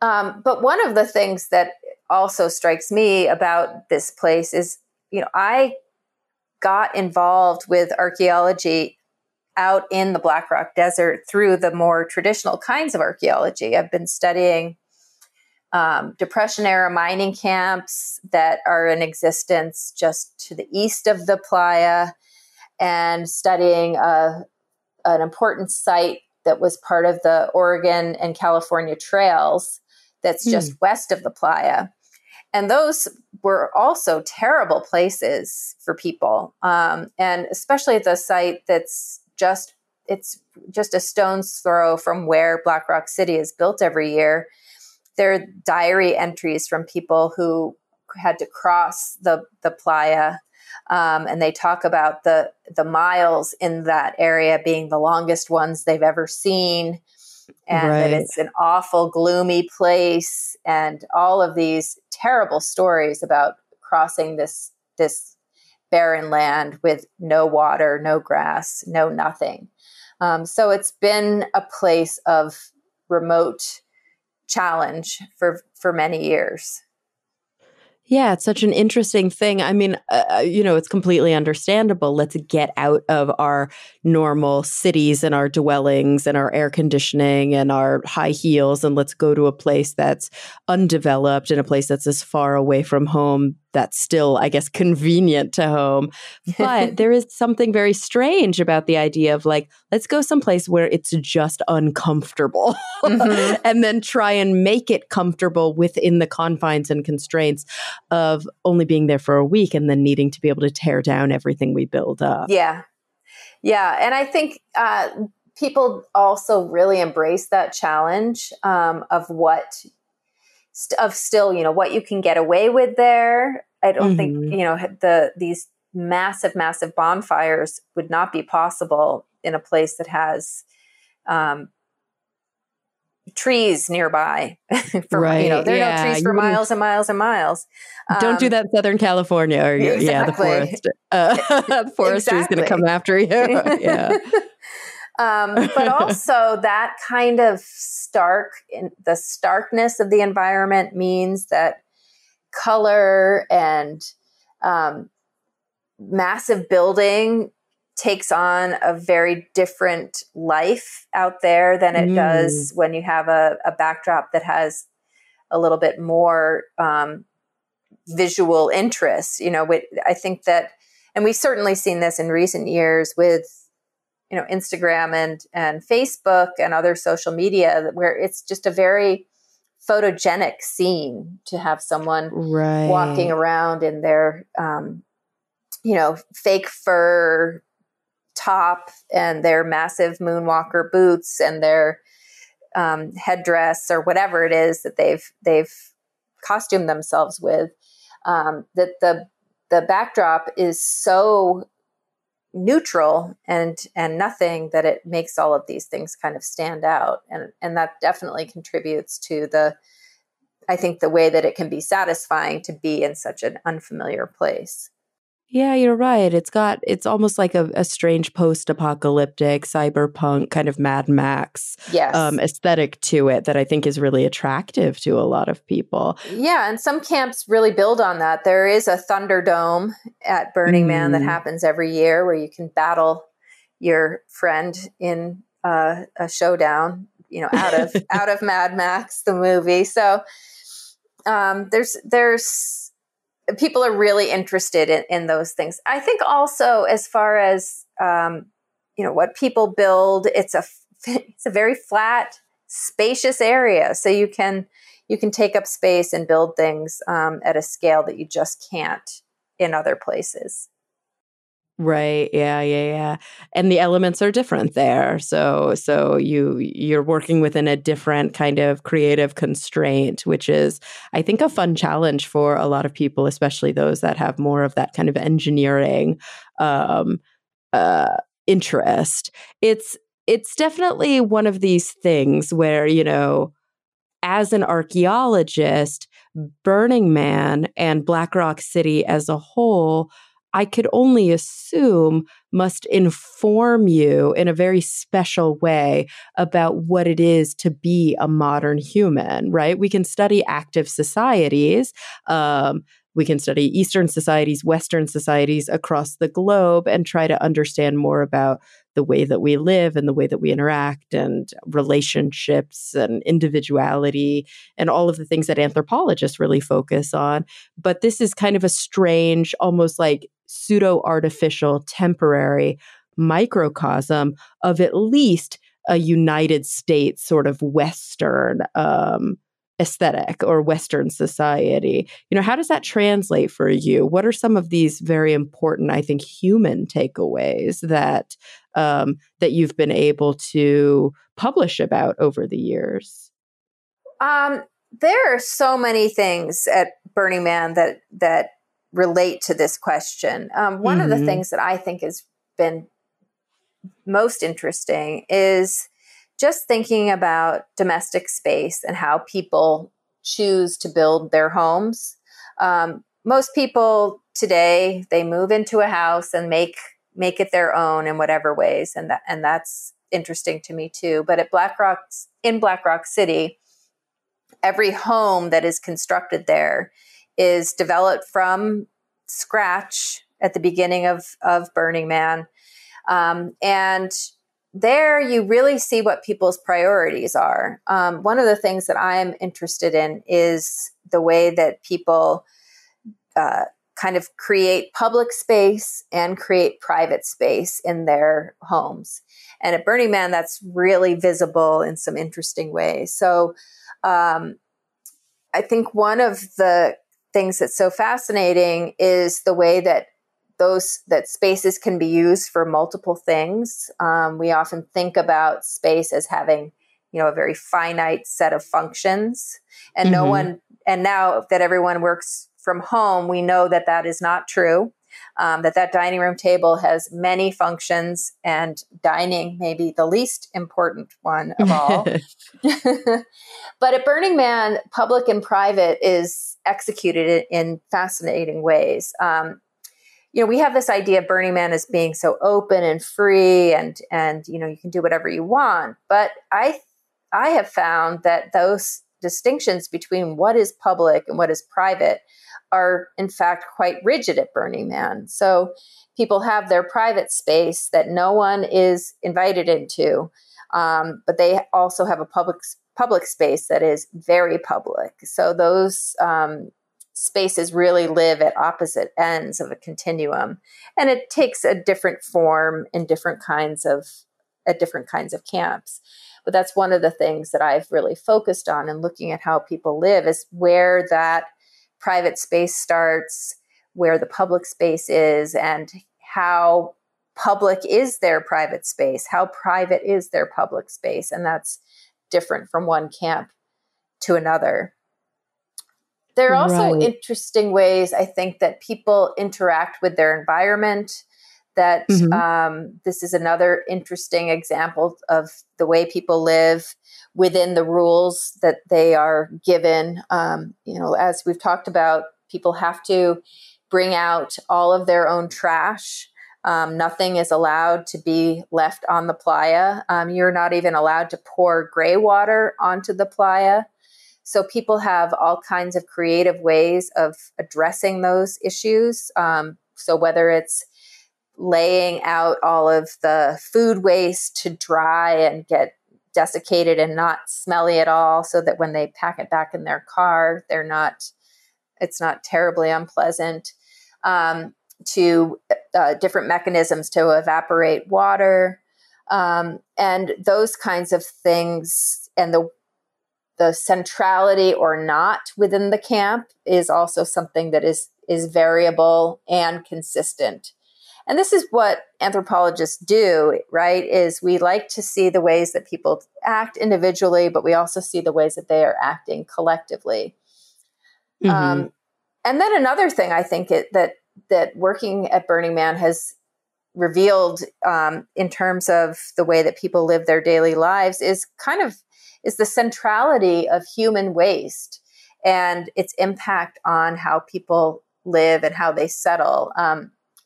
But one of the things that also strikes me about this place is, you know, I got involved with archaeology out in the Black Rock Desert through the more traditional kinds of archaeology. I've been studying Depression-era mining camps that are in existence just to the east of the Playa, and studying an important site that was part of the Oregon and California trails that's just west of the Playa. And those were also terrible places for people. And especially the site that's it's just a stone's throw from where Black Rock City is built every year. They're diary entries from people who had to cross the playa. And they talk about the miles in that area being the longest ones they've ever seen. And that it's an awful, gloomy place. And all of these terrible stories about crossing this barren land with no water, no grass, no nothing. So it's been a place of remote challenge for many years. Yeah, it's such an interesting thing. I mean, it's completely understandable. Let's get out of our normal cities and our dwellings and our air conditioning and our high heels, and let's go to a place that's undeveloped and a place that's as far away from home that's still, I guess, convenient to home. But there is something very strange about the idea of like, let's go someplace where it's just uncomfortable and then try and make it comfortable within the confines and constraints of only being there for a week and then needing to be able to tear down everything we build up. Yeah. Yeah. And I think people also really embrace that challenge of what of still, you know, what you can get away with there. I don't think, you know, these massive, massive bonfires would not be possible in a place that has trees nearby. There are no trees for miles and miles and miles. Don't do that in Southern California. Or exactly. Yeah, the forest. The forestry is going to come after you. Yeah. But also that kind of the starkness of the environment means that color and massive building takes on a very different life out there than it does when you have a backdrop that has a little bit more visual interest. You know, I think that, and we've certainly seen this in recent years with, you know, Instagram and Facebook and other social media, where it's just a very photogenic scene to have someone walking around in their, fake fur top and their massive moonwalker boots and their headdress or whatever it is that they've costumed themselves with. That the backdrop is so neutral and nothing that it makes all of these things kind of stand out. And that definitely contributes to the way that it can be satisfying to be in such an unfamiliar place. Yeah, you're right. It's almost like a strange post-apocalyptic cyberpunk kind of Mad Max aesthetic to it that I think is really attractive to a lot of people. Yeah, and some camps really build on that. There is a Thunderdome at Burning Man that happens every year where you can battle your friend in a showdown, you know, out of Mad Max, the movie. So there's people are really interested in those things. I think also as far as, what people build, it's a very flat, spacious area. So you can take up space and build things at a scale that you just can't in other places. Right. Yeah. And the elements are different there. So you're working within a different kind of creative constraint, which is, I think, a fun challenge for a lot of people, especially those that have more of that kind of engineering interest. It's definitely one of these things where, you know, as an archaeologist, Burning Man and Black Rock City as a whole, I could only assume must inform you in a very special way about what it is to be a modern human, right? We can study active societies. We can study Eastern societies, Western societies across the globe and try to understand more about the way that we live and the way that we interact and relationships and individuality and all of the things that anthropologists really focus on. But this is kind of a strange, almost like pseudo-artificial, temporary microcosm of at least a United States sort of Western aesthetic or Western society. You know, how does that translate for you? What are some of these very important, I think, human takeaways that you've been able to publish about over the years? There are so many things at Burning Man that relate to this question. One mm-hmm. of the things that I think has been most interesting is just thinking about domestic space and how people choose to build their homes. Most people today, they move into a house and make it their own in whatever ways. And that's interesting to me too. But in Black Rock City, every home that is constructed there is developed from scratch at the beginning of Burning Man. And there you really see what people's priorities are. One of the things that I'm interested in is the way that people kind of create public space and create private space in their homes. And at Burning Man, that's really visible in some interesting ways. So I think one of the things that's so fascinating is the way that that spaces can be used for multiple things. We often think about space as having, a very finite set of functions, and mm-hmm. And now that everyone works from home, we know that that is not true. That dining room table has many functions, and dining may be the least important one of all. But at Burning Man, public and private is executed in fascinating ways. We have this idea of Burning Man as being so open and free and you can do whatever you want. But I have found that those distinctions between what is public and what is private are in fact quite rigid at Burning Man. So people have their private space that no one is invited into, but they also have a public space that is very public. So those spaces really live at opposite ends of a continuum, and it takes a different form in different kinds of camps. But that's one of the things that I've really focused on in looking at how people live, is where that private space starts, where the public space is, and how public is their private space, how private is their public space. And that's different from one camp to another. There are also interesting ways, I think, that people interact with their environment. That mm-hmm. This is another interesting example of the way people live within the rules that they are given. As we've talked about, people have to bring out all of their own trash. Nothing is allowed to be left on the playa. You're not even allowed to pour gray water onto the playa. So people have all kinds of creative ways of addressing those issues. So whether it's laying out all of the food waste to dry and get desiccated and not smelly at all, so that when they pack it back in their car, it's not terribly unpleasant, to different mechanisms to evaporate water, and those kinds of things. And the centrality or not within the camp is also something that is variable and consistent. And this is what anthropologists do, right? Is we like to see the ways that people act individually, but we also see the ways that they are acting collectively. Mm-hmm. And then another thing I think that working at Burning Man has revealed in terms of the way that people live their daily lives is the centrality of human waste and its impact on how people live and how they settle.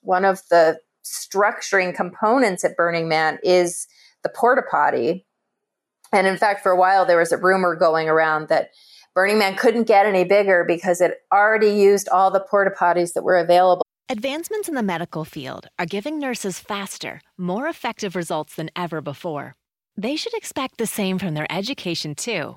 One of the structuring components at Burning Man is the porta potty. And in fact, for a while, there was a rumor going around that Burning Man couldn't get any bigger because it already used all the porta potties that were available. Advancements in the medical field are giving nurses faster, more effective results than ever before. They should expect the same from their education, too.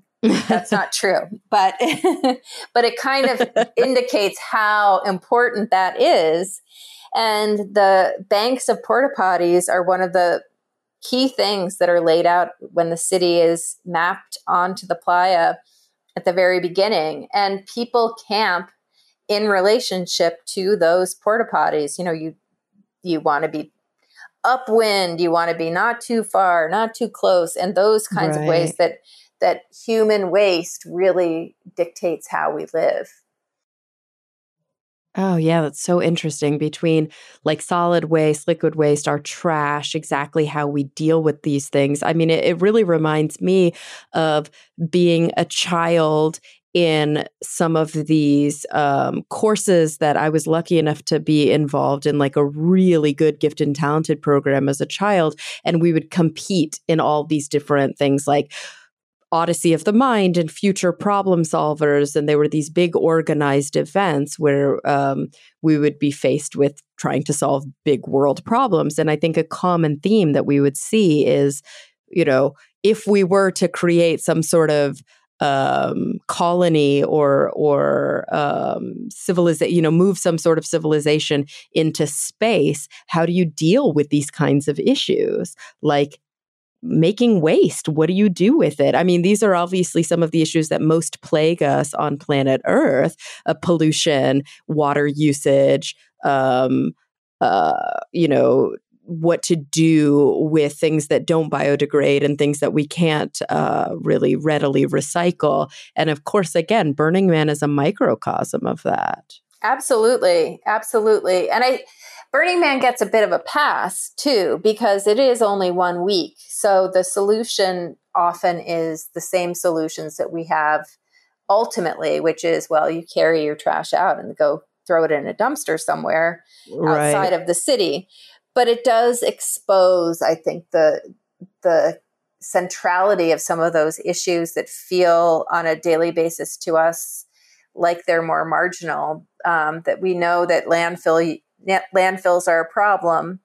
that's not true, but it kind of indicates how important that is. And the banks of porta potties are one of the key things that are laid out when the city is mapped onto the playa at the very beginning. And people camp in relationship to those porta potties. You know, you want to be upwind, you want to be not too far, not too close, and those kinds of ways that human waste really dictates how we live. Oh, yeah. That's so interesting. Between like solid waste, liquid waste, our trash, exactly how we deal with these things. I mean, it really reminds me of being a child in some of these courses that I was lucky enough to be involved in, like a really good gifted and talented program as a child. And we would compete in all these different things like Odyssey of the Mind and Future Problem Solvers. And they were these big organized events where we would be faced with trying to solve big world problems. And I think a common theme that we would see is, you know, if we were to create some sort of colony or civilization, you know, move some sort of civilization into space, how do you deal with these kinds of issues? Like, making waste, what do you do with it? I mean, these are obviously some of the issues that most plague us on planet Earth, pollution, water usage, you know, what to do with things that don't biodegrade and things that we can't really readily recycle. And of course, again, Burning Man is a microcosm of that. Absolutely. Absolutely. And Burning Man gets a bit of a pass too, because it is only 1 week. So the solution often is the same solutions that we have ultimately, which is, well, you carry your trash out and go throw it in a dumpster somewhere outside of the city. But it does expose, I think, the centrality of some of those issues that feel on a daily basis to us like they're more marginal, that we know that landfills are a problem,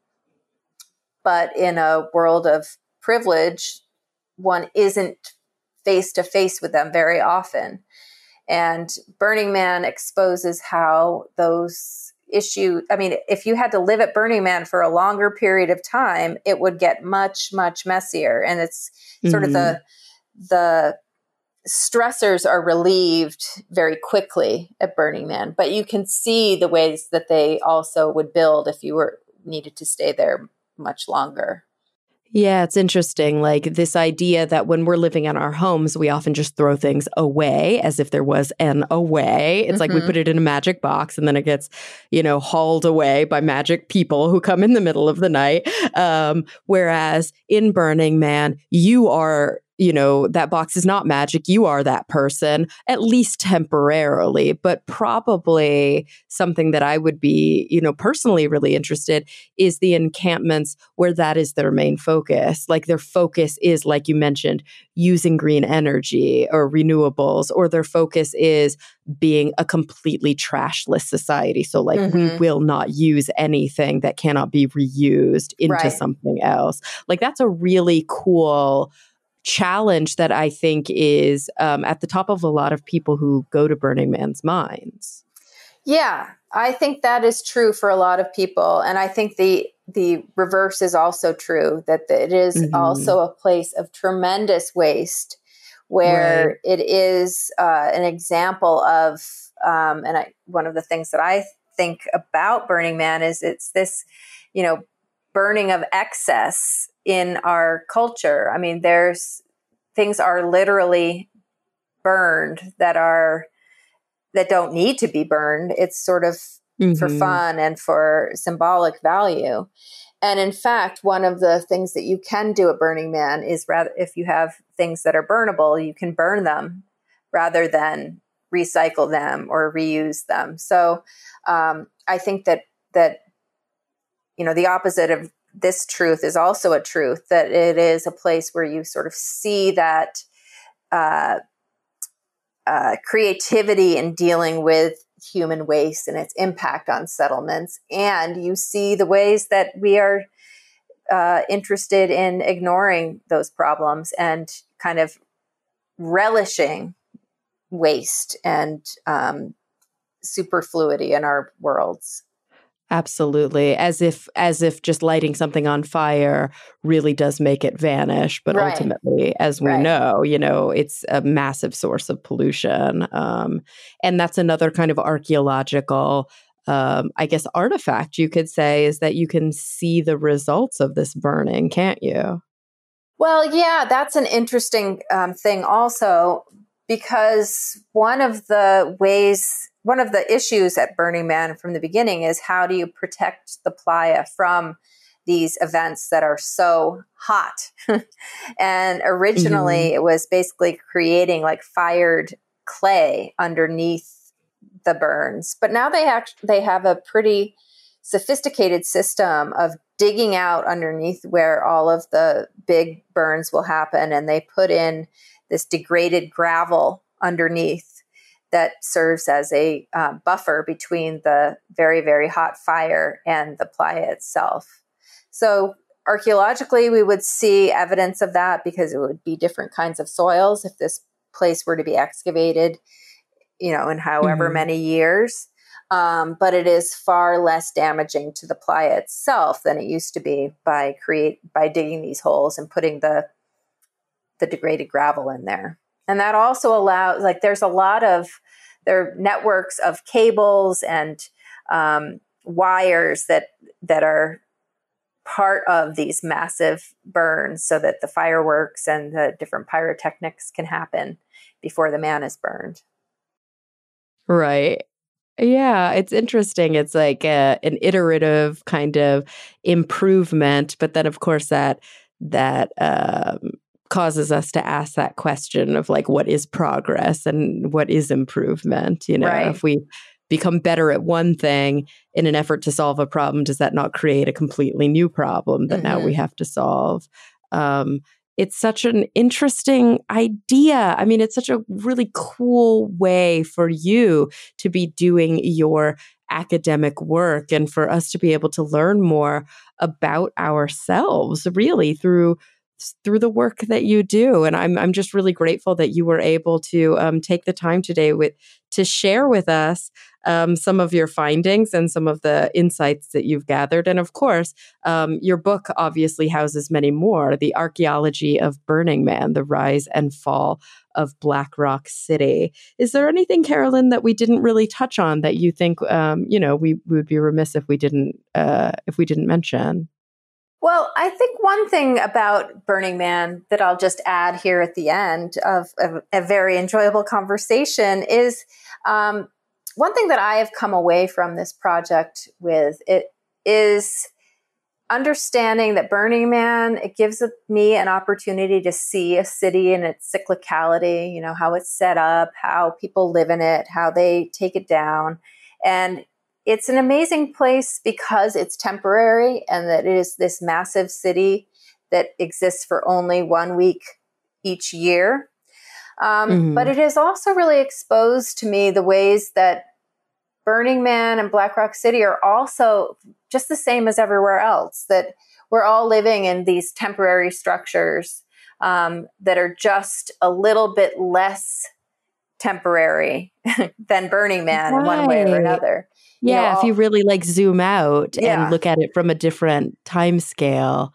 but in a world of privilege, one isn't face to face with them very often. And Burning Man exposes how those issues, I mean, if you had to live at Burning Man for a longer period of time, it would get much, much messier. And it's sort of the stressors are relieved very quickly at Burning Man, but you can see the ways that they also would build if you were needed to stay there much longer. Yeah, it's interesting. Like this idea that when we're living in our homes, we often just throw things away as if there was an away. It's like we put it in a magic box and then it gets, you know, hauled away by magic people who come in the middle of the night. Whereas in Burning Man, you are, you know, that box is not magic. You are that person, at least temporarily, but probably something that I would be, you know, personally really interested is the encampments where that is their main focus. Like their focus is, like you mentioned, using green energy or renewables, or their focus is being a completely trashless society. So like we will not use anything that cannot be reused into something else. Like that's a really cool challenge that I think is at the top of a lot of people who go to Burning Man's minds. Yeah, I think that is true for a lot of people. And I think the reverse is also true, that it is also a place of tremendous waste where it is an example of, and one of the things that I think about Burning Man is it's this, you know, burning of excess in our culture. I mean, things are literally burned that don't need to be burned. It's sort of for fun and for symbolic value. And in fact, one of the things that you can do at Burning Man is rather, if you have things that are burnable, you can burn them rather than recycle them or reuse them. So I think that you know, the opposite of this truth is also a truth, that it is a place where you sort of see that creativity in dealing with human waste and its impact on settlements. And you see the ways that we are interested in ignoring those problems and kind of relishing waste and superfluity in our worlds. Absolutely. As if just lighting something on fire really does make it vanish. But right. ultimately, as we right. know, you know, it's a massive source of pollution. And that's another kind of archaeological, I guess, artifact, you could say, is that you can see the results of this burning, can't you? Well, yeah, that's an interesting thing also, because one of the issues at Burning Man from the beginning is how do you protect the playa from these events that are so hot? And originally it was basically creating like fired clay underneath the burns. But now they have a pretty sophisticated system of digging out underneath where all of the big burns will happen. And they put in this degraded gravel underneath that serves as a buffer between the very, very hot fire and the playa itself. So archaeologically, we would see evidence of that because it would be different kinds of soils if this place were to be excavated, you know, in however many years. But it is far less damaging to the playa itself than it used to be by digging these holes and putting the degraded gravel in there. And that also allows, like, there's a lot of, there are networks of cables and wires that are part of these massive burns so that the fireworks and the different pyrotechnics can happen before the man is burned. Right. Yeah, it's interesting. It's like an iterative kind of improvement. But then, of course, that causes us to ask that question of like, what is progress and what is improvement? You know, right. If we become better at one thing in an effort to solve a problem, does that not create a completely new problem that now we have to solve? It's such an interesting idea. I mean, it's such a really cool way for you to be doing your academic work and for us to be able to learn more about ourselves really through the work that you do. And I'm just really grateful that you were able to take the time today to share with us some of your findings and some of the insights that you've gathered. And of course, your book obviously houses many more, The Archaeology of Burning Man, The Rise and Fall of Black Rock City. Is there anything, Carolyn, that we didn't really touch on that you think, you know, we would be remiss if we didn't mention? Well, I think one thing about Burning Man that I'll just add here at the end of a very enjoyable conversation is one thing that I have come away from this project with. It is understanding that Burning Man, it gives me an opportunity to see a city and its cyclicality, you know, how it's set up, how people live in it, how they take it down. And it's an amazing place because it's temporary and that it is this massive city that exists for only 1 week each year. But it has also really exposed to me the ways that Burning Man and Black Rock City are also just the same as everywhere else, that we're all living in these temporary structures that are just a little bit less temporary than Burning Man in one way or another. Yeah, you know, if you really like zoom out and look at it from a different time scale,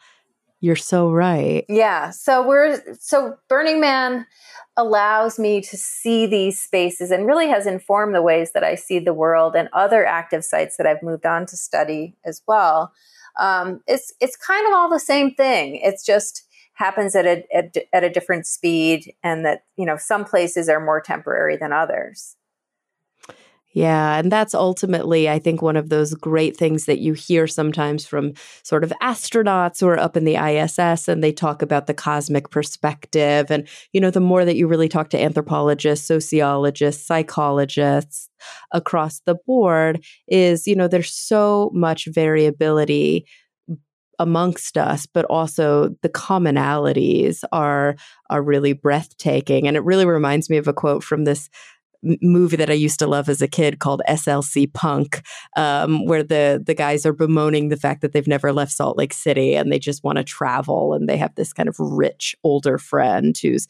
you're so right. Yeah. So Burning Man allows me to see these spaces and really has informed the ways that I see the world and other active sites that I've moved on to study as well. It's kind of all the same thing. It's just happens at a different speed, and that, you know, some places are more temporary than others. Yeah. And that's ultimately, I think, one of those great things that you hear sometimes from sort of astronauts who are up in the ISS, and they talk about the cosmic perspective. And, you know, the more that you really talk to anthropologists, sociologists, psychologists across the board is, you know, there's so much variability amongst us, but also the commonalities are really breathtaking. And it really reminds me of a quote from this movie that I used to love as a kid called SLC Punk, where the guys are bemoaning the fact that they've never left Salt Lake City and they just want to travel. And they have this kind of rich older friend who's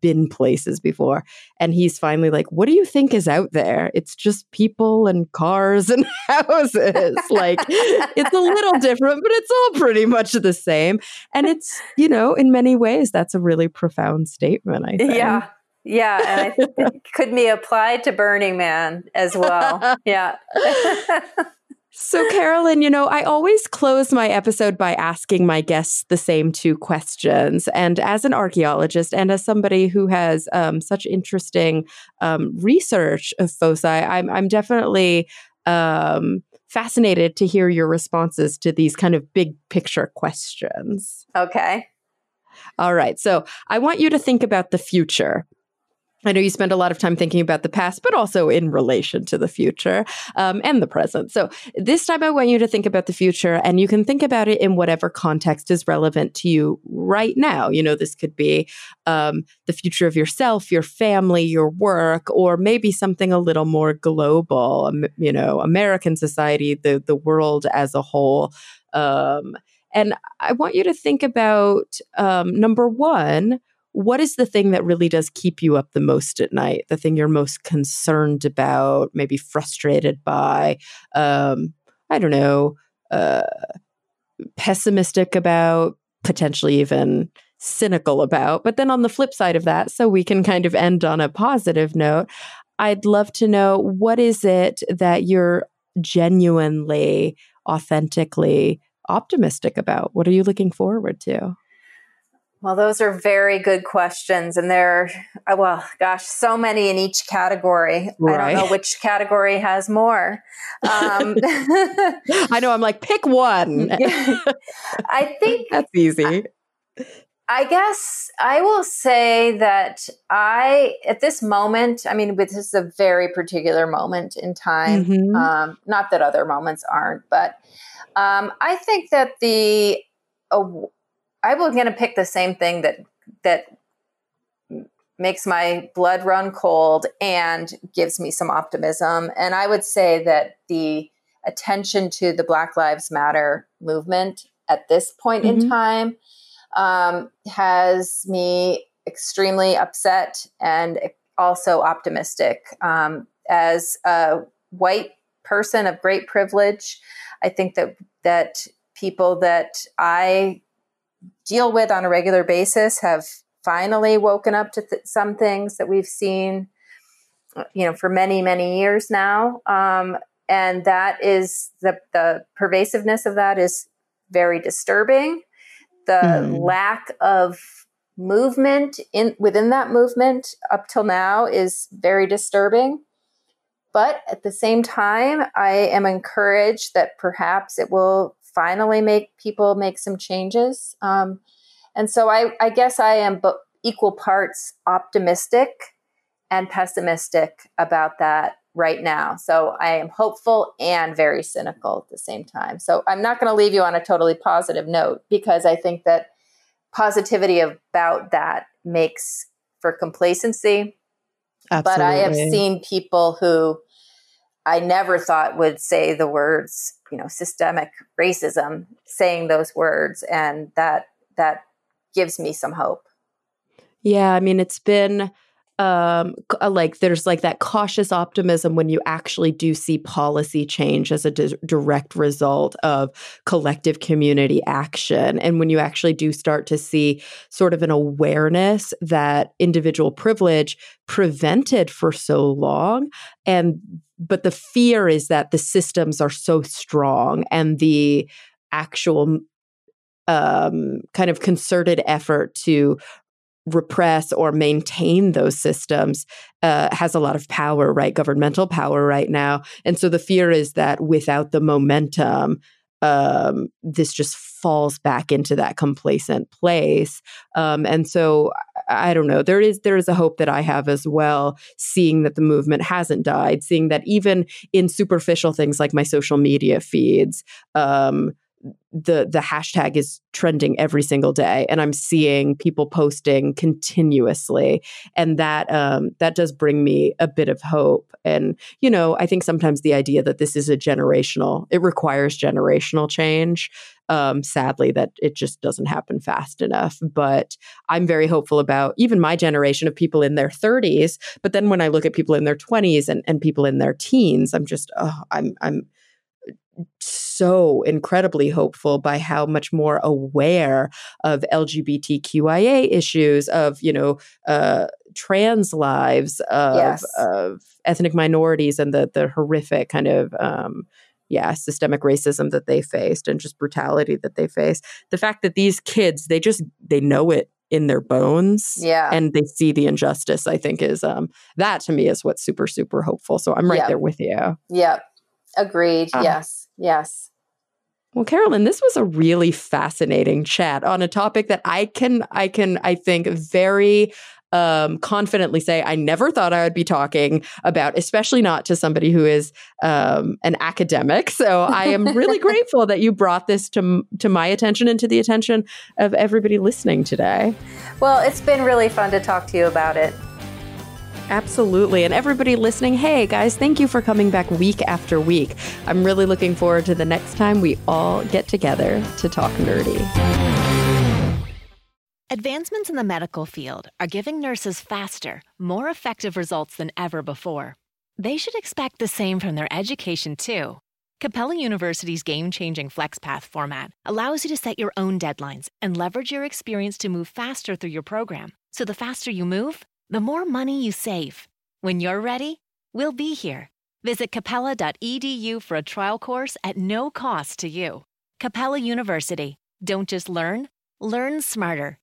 been places before. And he's finally like, what do you think is out there? It's just people and cars and houses. Like, it's a little different, but it's all pretty much the same. And it's, you know, in many ways, that's a really profound statement, I think. Yeah. Yeah, and I think it could be applied to Burning Man as well. Yeah. So, Carolyn, you know, I always close my episode by asking my guests the same two questions. And as an archaeologist and as somebody who has such interesting research of foci, I'm definitely fascinated to hear your responses to these kind of big picture questions. Okay. All right. So I want you to think about the future. I know you spend a lot of time thinking about the past, but also in relation to the future and the present. So this time I want you to think about the future, and you can think about it in whatever context is relevant to you right now. You know, this could be the future of yourself, your family, your work, or maybe something a little more global, you know, American society, the world as a whole. And I want you to think about, number one, what is the thing that really does keep you up the most at night? The thing you're most concerned about, maybe frustrated by, I don't know, pessimistic about, potentially even cynical about. But then on the flip side of that, so we can kind of end on a positive note, I'd love to know, what is it that you're genuinely, authentically optimistic about? What are you looking forward to? Well, those are very good questions. And there are, well, gosh, so many in each category. Right. I don't know which category has more. I know. I'm like, pick one. I think that's easy. I guess I will say that at this moment, I mean, this is a very particular moment in time. Mm-hmm. Not that other moments aren't, but I think that I was going to pick the same thing that makes my blood run cold and gives me some optimism. And I would say that the attention to the Black Lives Matter movement at this point mm-hmm. in time has me extremely upset and also optimistic. As a white person of great privilege, I think that people that I deal with on a regular basis have finally woken up to some things that we've seen, you know, for many, many years now. And that is the pervasiveness of that is very disturbing. The lack of movement within that movement up till now is very disturbing. But at the same time, I am encouraged that perhaps it will finally make people make some changes. And so I guess I am equal parts optimistic and pessimistic about that right now. So I am hopeful and very cynical at the same time. So I'm not going to leave you on a totally positive note, because I think that positivity about that makes for complacency. Absolutely. But I have seen people who I never thought would say the words, you know, systemic racism, saying those words. And that gives me some hope. Yeah. I mean, it's been there's like that cautious optimism when you actually do see policy change as a direct result of collective community action. And when you actually do start to see sort of an awareness that individual privilege prevented for so long. But the fear is that the systems are so strong, and the actual kind of concerted effort to repress or maintain those systems has a lot of power, right? Governmental power right now. And so the fear is that without the momentum, this just falls back into that complacent place. And so I don't know, there is a hope that I have as well, seeing that the movement hasn't died, seeing that even in superficial things like my social media feeds, the hashtag is trending every single day, and I'm seeing people posting continuously, and that that does bring me a bit of hope. And you know, I think sometimes the idea that this is it requires generational change. Sadly, that it just doesn't happen fast enough. But I'm very hopeful about even my generation of people in their 30s. But then when I look at people in their 20s and people in their teens, I'm just I'm so incredibly hopeful by how much more aware of LGBTQIA issues, of, you know, trans lives, of ethnic minorities, and the horrific kind of systemic racism that they faced, and just brutality that they face. The fact that these kids, they know it in their bones, and they see the injustice, I think is that to me is what's super, super hopeful. So I'm right there with you. Yeah. Agreed. Yes. Well, Carolyn, this was a really fascinating chat on a topic that I think very confidently say I never thought I would be talking about, especially not to somebody who is an academic. So I am really grateful that you brought this to my attention and to the attention of everybody listening today. Well, it's been really fun to talk to you about it. Absolutely. And everybody listening, hey guys, thank you for coming back week after week. I'm really looking forward to the next time we all get together to talk nerdy. Advancements in the medical field are giving nurses faster, more effective results than ever before. They should expect the same from their education, too. Capella University's game-changing FlexPath format allows you to set your own deadlines and leverage your experience to move faster through your program. So the faster you move, the more money you save. When you're ready, we'll be here. Visit capella.edu for a trial course at no cost to you. Capella University. Don't just learn, learn smarter.